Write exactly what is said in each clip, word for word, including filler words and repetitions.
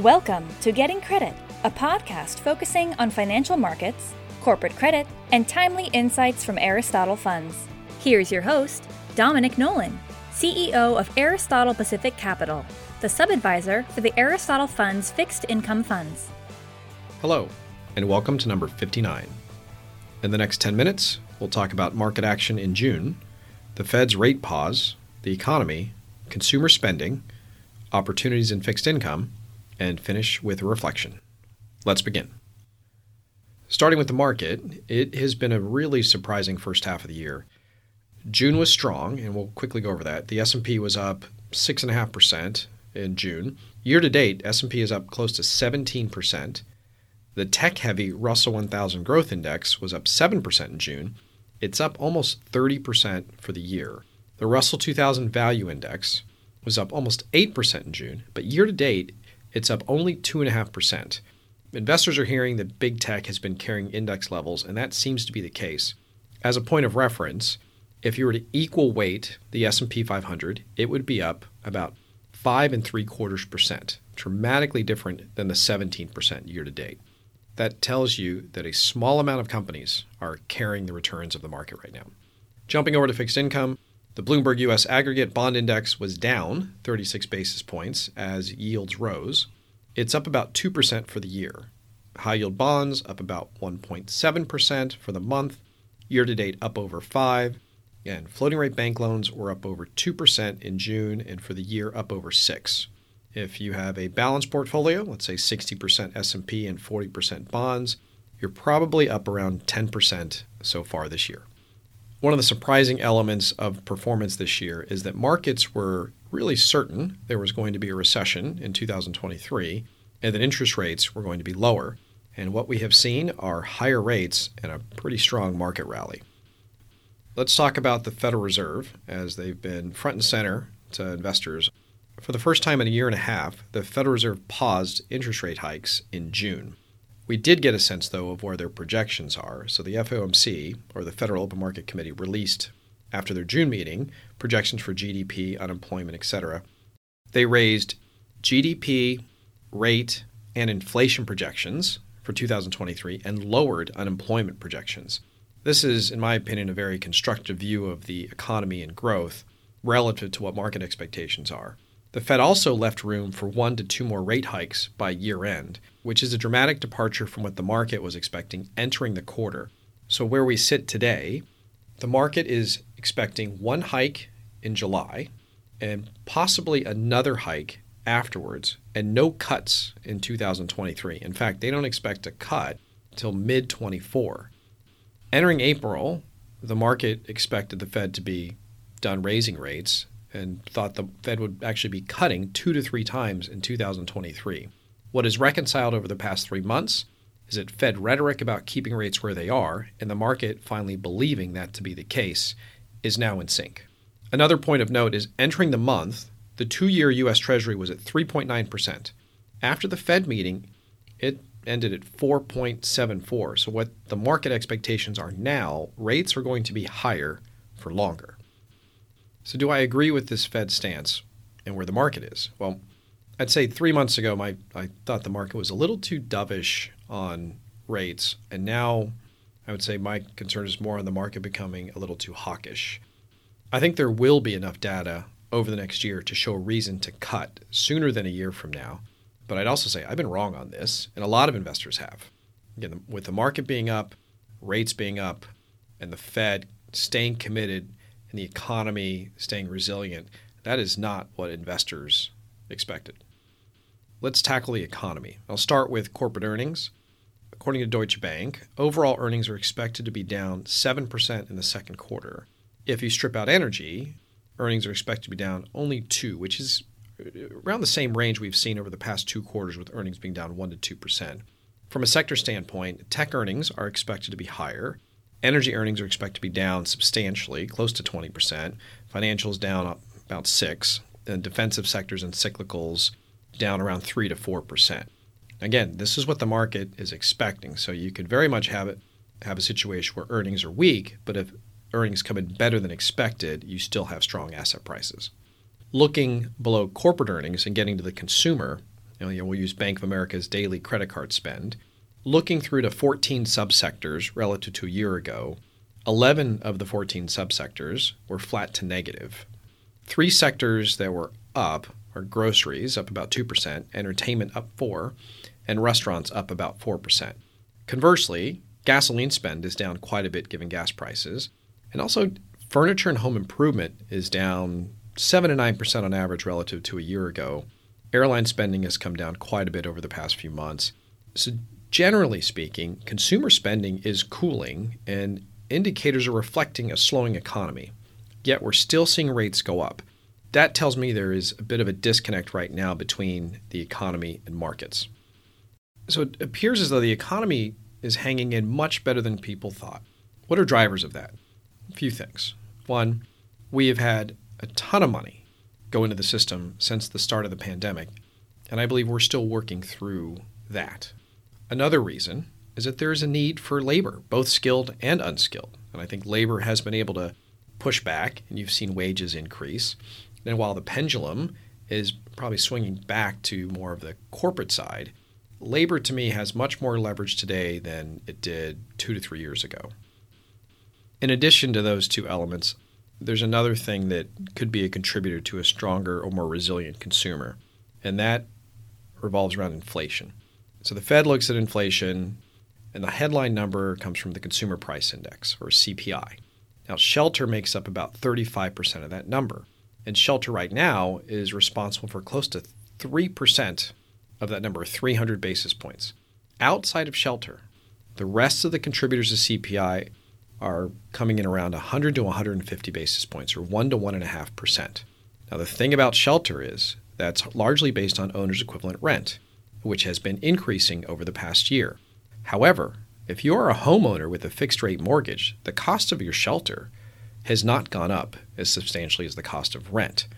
Welcome to Getting Credit, a podcast focusing on financial markets, corporate credit, and timely insights from Aristotle Funds. Here's your host, Dominic Nolan, C E O of Aristotle Pacific Capital, the sub-advisor for the Aristotle Funds Fixed Income Funds. Hello, and welcome to number fifty-nine. In the next ten minutes, we'll talk about market action in June, the Fed's rate pause, the economy, consumer spending, opportunities in fixed income, and finish with a reflection. Let's begin. Starting with the market, it has been a really surprising first half of the year. June was strong, and we'll quickly go over that. The S and P was up six point five percent in June. Year-to-date, S and P is up close to seventeen percent. The tech-heavy Russell one thousand Growth Index was up seven percent in June. It's up almost thirty percent for the year. The Russell two thousand Value Index was up almost eight percent in June, but year-to-date, it's up only two point five percent. Investors are hearing that big tech has been carrying index levels, and that seems to be the case. As a point of reference, if you were to equal weight the S and P five hundred, it would be up about five and three quarters percent, dramatically different than the seventeen percent year-to-date. That tells you that a small amount of companies are carrying the returns of the market right now. Jumping over to fixed income, the Bloomberg U S Aggregate Bond Index was down thirty-six basis points as yields rose. It's up about two percent for the year. High-yield bonds up about one point seven percent for the month, year-to-date up over five percent, and floating-rate bank loans were up over two percent in June, and for the year up over six percent. If you have a balanced portfolio, let's say sixty percent S and P and forty percent bonds, you're probably up around ten percent so far this year. One of the surprising elements of performance this year is that markets were really certain there was going to be a recession in two thousand twenty-three and that interest rates were going to be lower. And what we have seen are higher rates and a pretty strong market rally. Let's talk about the Federal Reserve, as they've been front and center to investors. For the first time in a year and a half, the Federal Reserve paused interest rate hikes in June. We did get a sense, though, of where their projections are. So the F O M C, or the Federal Open Market Committee, released, after their June meeting, projections for G D P, unemployment, et cetera. They raised G D P, rate, and inflation projections for two thousand twenty-three and lowered unemployment projections. This is, in my opinion, a very constructive view of the economy and growth relative to what market expectations are. The Fed also left room for one to two more rate hikes by year-end, which is a dramatic departure from what the market was expecting entering the quarter. So where we sit today, the market is expecting one hike in July and possibly another hike afterwards, and no cuts in two thousand twenty-three. In fact, they don't expect a cut till mid twenty-four. Entering April, the market expected the Fed to be done raising rates and thought the Fed would actually be cutting two to three times in two thousand twenty-three. What is reconciled over the past three months is that Fed rhetoric about keeping rates where they are, and the market finally believing that to be the case, is now in sync. Another point of note is entering the month, the two-year U S Treasury was at three point nine percent. After the Fed meeting, it ended at four point seven four. So what the market expectations are now, rates are going to be higher for longer. So do I agree with this Fed stance and where the market is? Well, I'd say three months ago, my I thought the market was a little too dovish on rates. And now I would say my concern is more on the market becoming a little too hawkish. I think there will be enough data over the next year to show reason to cut sooner than a year from now. But I'd also say I've been wrong on this, and a lot of investors have. Again, with the market being up, rates being up, and the Fed staying committed, and the economy staying resilient, that is not what investors expected. Let's tackle the economy. I'll start with corporate earnings. According to Deutsche Bank, overall earnings are expected to be down seven percent in the second quarter. If you strip out energy, earnings are expected to be down only two percent, which is around the same range we've seen over the past two quarters, with earnings being down one to two percent. From a sector standpoint, tech earnings are expected to be higher. Energy earnings are expected to be down substantially, close to twenty percent. Financials down about six percent. And defensive sectors and cyclicals down around three to four percent. Again, this is what the market is expecting. So you could very much have it have a situation where earnings are weak, but if earnings come in better than expected, you still have strong asset prices. Looking below corporate earnings and getting to the consumer, you know, we'll use Bank of America's daily credit card spend. Looking through to fourteen subsectors relative to a year ago, eleven of the fourteen subsectors were flat to negative. Three sectors that were up are groceries, up about two percent, entertainment up four percent, and restaurants up about four percent. Conversely, gasoline spend is down quite a bit given gas prices, and also furniture and home improvement is down seven to nine percent on average relative to a year ago. Airline spending has come down quite a bit over the past few months. So generally speaking, consumer spending is cooling and indicators are reflecting a slowing economy, yet we're still seeing rates go up. That tells me there is a bit of a disconnect right now between the economy and markets. So it appears as though the economy is hanging in much better than people thought. What are drivers of that? A few things. One, we have had a ton of money go into the system since the start of the pandemic, and I believe we're still working through that. Another reason is that there is a need for labor, both skilled and unskilled. And I think labor has been able to push back, and you've seen wages increase. And while the pendulum is probably swinging back to more of the corporate side, labor to me has much more leverage today than it did two to three years ago. In addition to those two elements, there's another thing that could be a contributor to a stronger or more resilient consumer, and that revolves around inflation. So the Fed looks at inflation, and the headline number comes from the Consumer Price Index, or C P I. Now, shelter makes up about thirty-five percent of that number, and shelter right now is responsible for close to three percent of that number, three hundred basis points. Outside of shelter, the rest of the contributors to C P I are coming in around one hundred to one hundred fifty basis points, or one to one point five percent. Now, the thing about shelter is that's largely based on owner's equivalent rent, which has been increasing over the past year. However, if you are a homeowner with a fixed-rate mortgage, the cost of your shelter has not gone up as substantially as the cost of rent.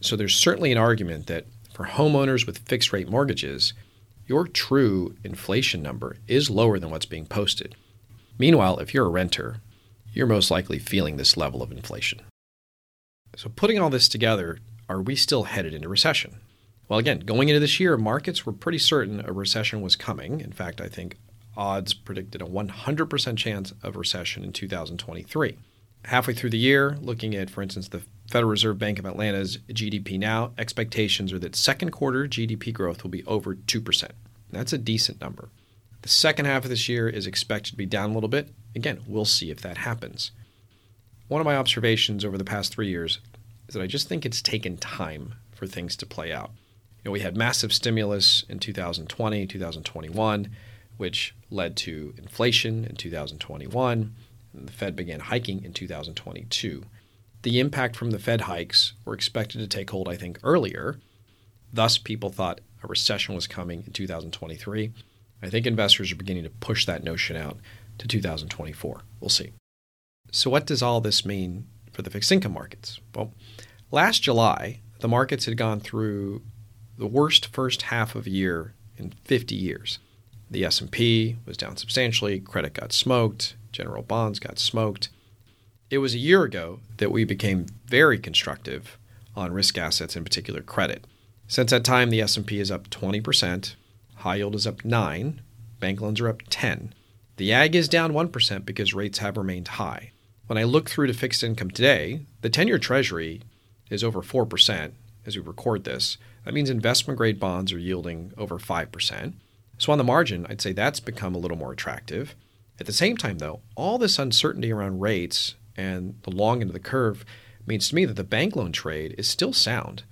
So there's certainly an argument that for homeowners with fixed-rate mortgages, your true inflation number is lower than what's being posted. Meanwhile, if you're a renter, you're most likely feeling this level of inflation. So putting all this together, are we still headed into recession? Well, again, going into this year, markets were pretty certain a recession was coming. In fact, I think odds predicted a one hundred percent chance of recession in two thousand twenty-three. Halfway through the year, looking at, for instance, the Federal Reserve Bank of Atlanta's G D P Now, expectations are that second quarter G D P growth will be over two percent. That's a decent number. The second half of this year is expected to be down a little bit. Again, we'll see if that happens. One of my observations over the past three years is that I just think it's taken time for things to play out. You know, we had massive stimulus in two thousand twenty, two thousand twenty-one, which led to inflation in two thousand twenty-one, and the Fed began hiking in two thousand twenty-two. The impact from the Fed hikes were expected to take hold, I think, earlier. Thus, people thought a recession was coming in two thousand twenty-three. I think investors are beginning to push that notion out to two thousand twenty-four. We'll see. So what does all this mean for the fixed income markets? Well, last July, the markets had gone through the worst first half of a year in fifty years. The S and P was down substantially. Credit got smoked. General bonds got smoked. It was a year ago that we became very constructive on risk assets, in particular credit. Since that time, the S and P is up twenty percent. High yield is up nine, bank loans are up ten. The ag is down one percent because rates have remained high. When I look through to fixed income today, the ten-year treasury is over four percent as we record this. That means investment-grade bonds are yielding over five percent. So on the margin, I'd say that's become a little more attractive. At the same time, though, all this uncertainty around rates and the long end of the curve means to me that the bank loan trade is still sound.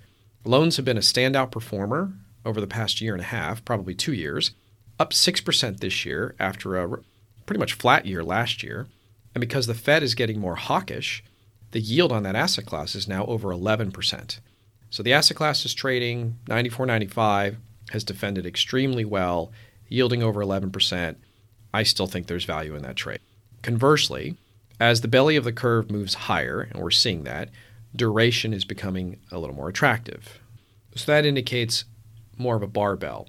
Loans have been a standout performer over the past year and a half, probably two years, up six percent this year after a pretty much flat year last year. And because the Fed is getting more hawkish, the yield on that asset class is now over eleven percent. So the asset class is trading ninety-four ninety-five, has defended extremely well, yielding over eleven percent. I still think there's value in that trade. Conversely, as the belly of the curve moves higher, and we're seeing that, duration is becoming a little more attractive. So that indicates more of a barbell.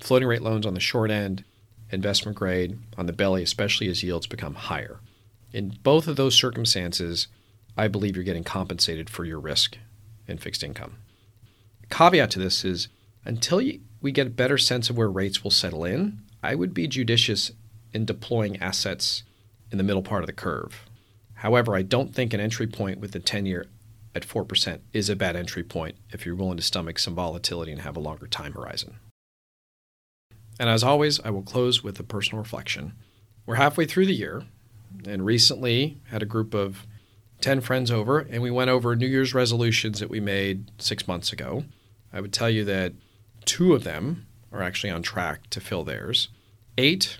Floating rate loans on the short end, investment grade on the belly, especially as yields become higher. In both of those circumstances, I believe you're getting compensated for your risk in fixed income. The caveat to this is Until you, we get a better sense of where rates will settle in, I would be judicious in deploying assets in the middle part of the curve. However, I don't think an entry point with the ten-year at four percent is a bad entry point if you're willing to stomach some volatility and have a longer time horizon. And as always, I will close with a personal reflection. We're halfway through the year, and recently had a group of ten friends over, and we went over New Year's resolutions that we made six months ago. I would tell you that two of them are actually on track to fill theirs. Eight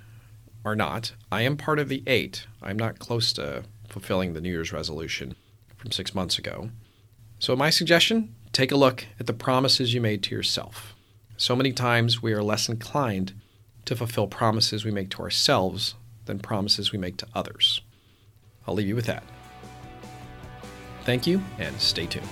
are not. I am part of the eight. I'm not close to fulfilling the New Year's resolution from six months ago. So my suggestion, take a look at the promises you made to yourself. So many times we are less inclined to fulfill promises we make to ourselves than promises we make to others. I'll leave you with that. Thank you, and stay tuned.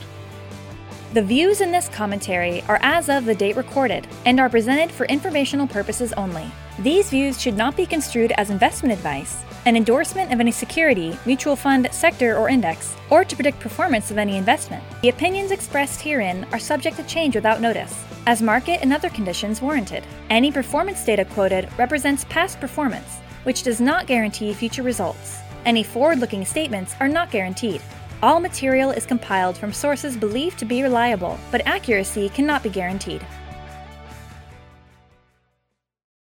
The views in this commentary are as of the date recorded and are presented for informational purposes only. These views should not be construed as investment advice, an endorsement of any security, mutual fund, sector, or index, or to predict performance of any investment. The opinions expressed herein are subject to change without notice, as market and other conditions warranted. Any performance data quoted represents past performance, which does not guarantee future results. Any forward-looking statements are not guaranteed. All material is compiled from sources believed to be reliable, but accuracy cannot be guaranteed.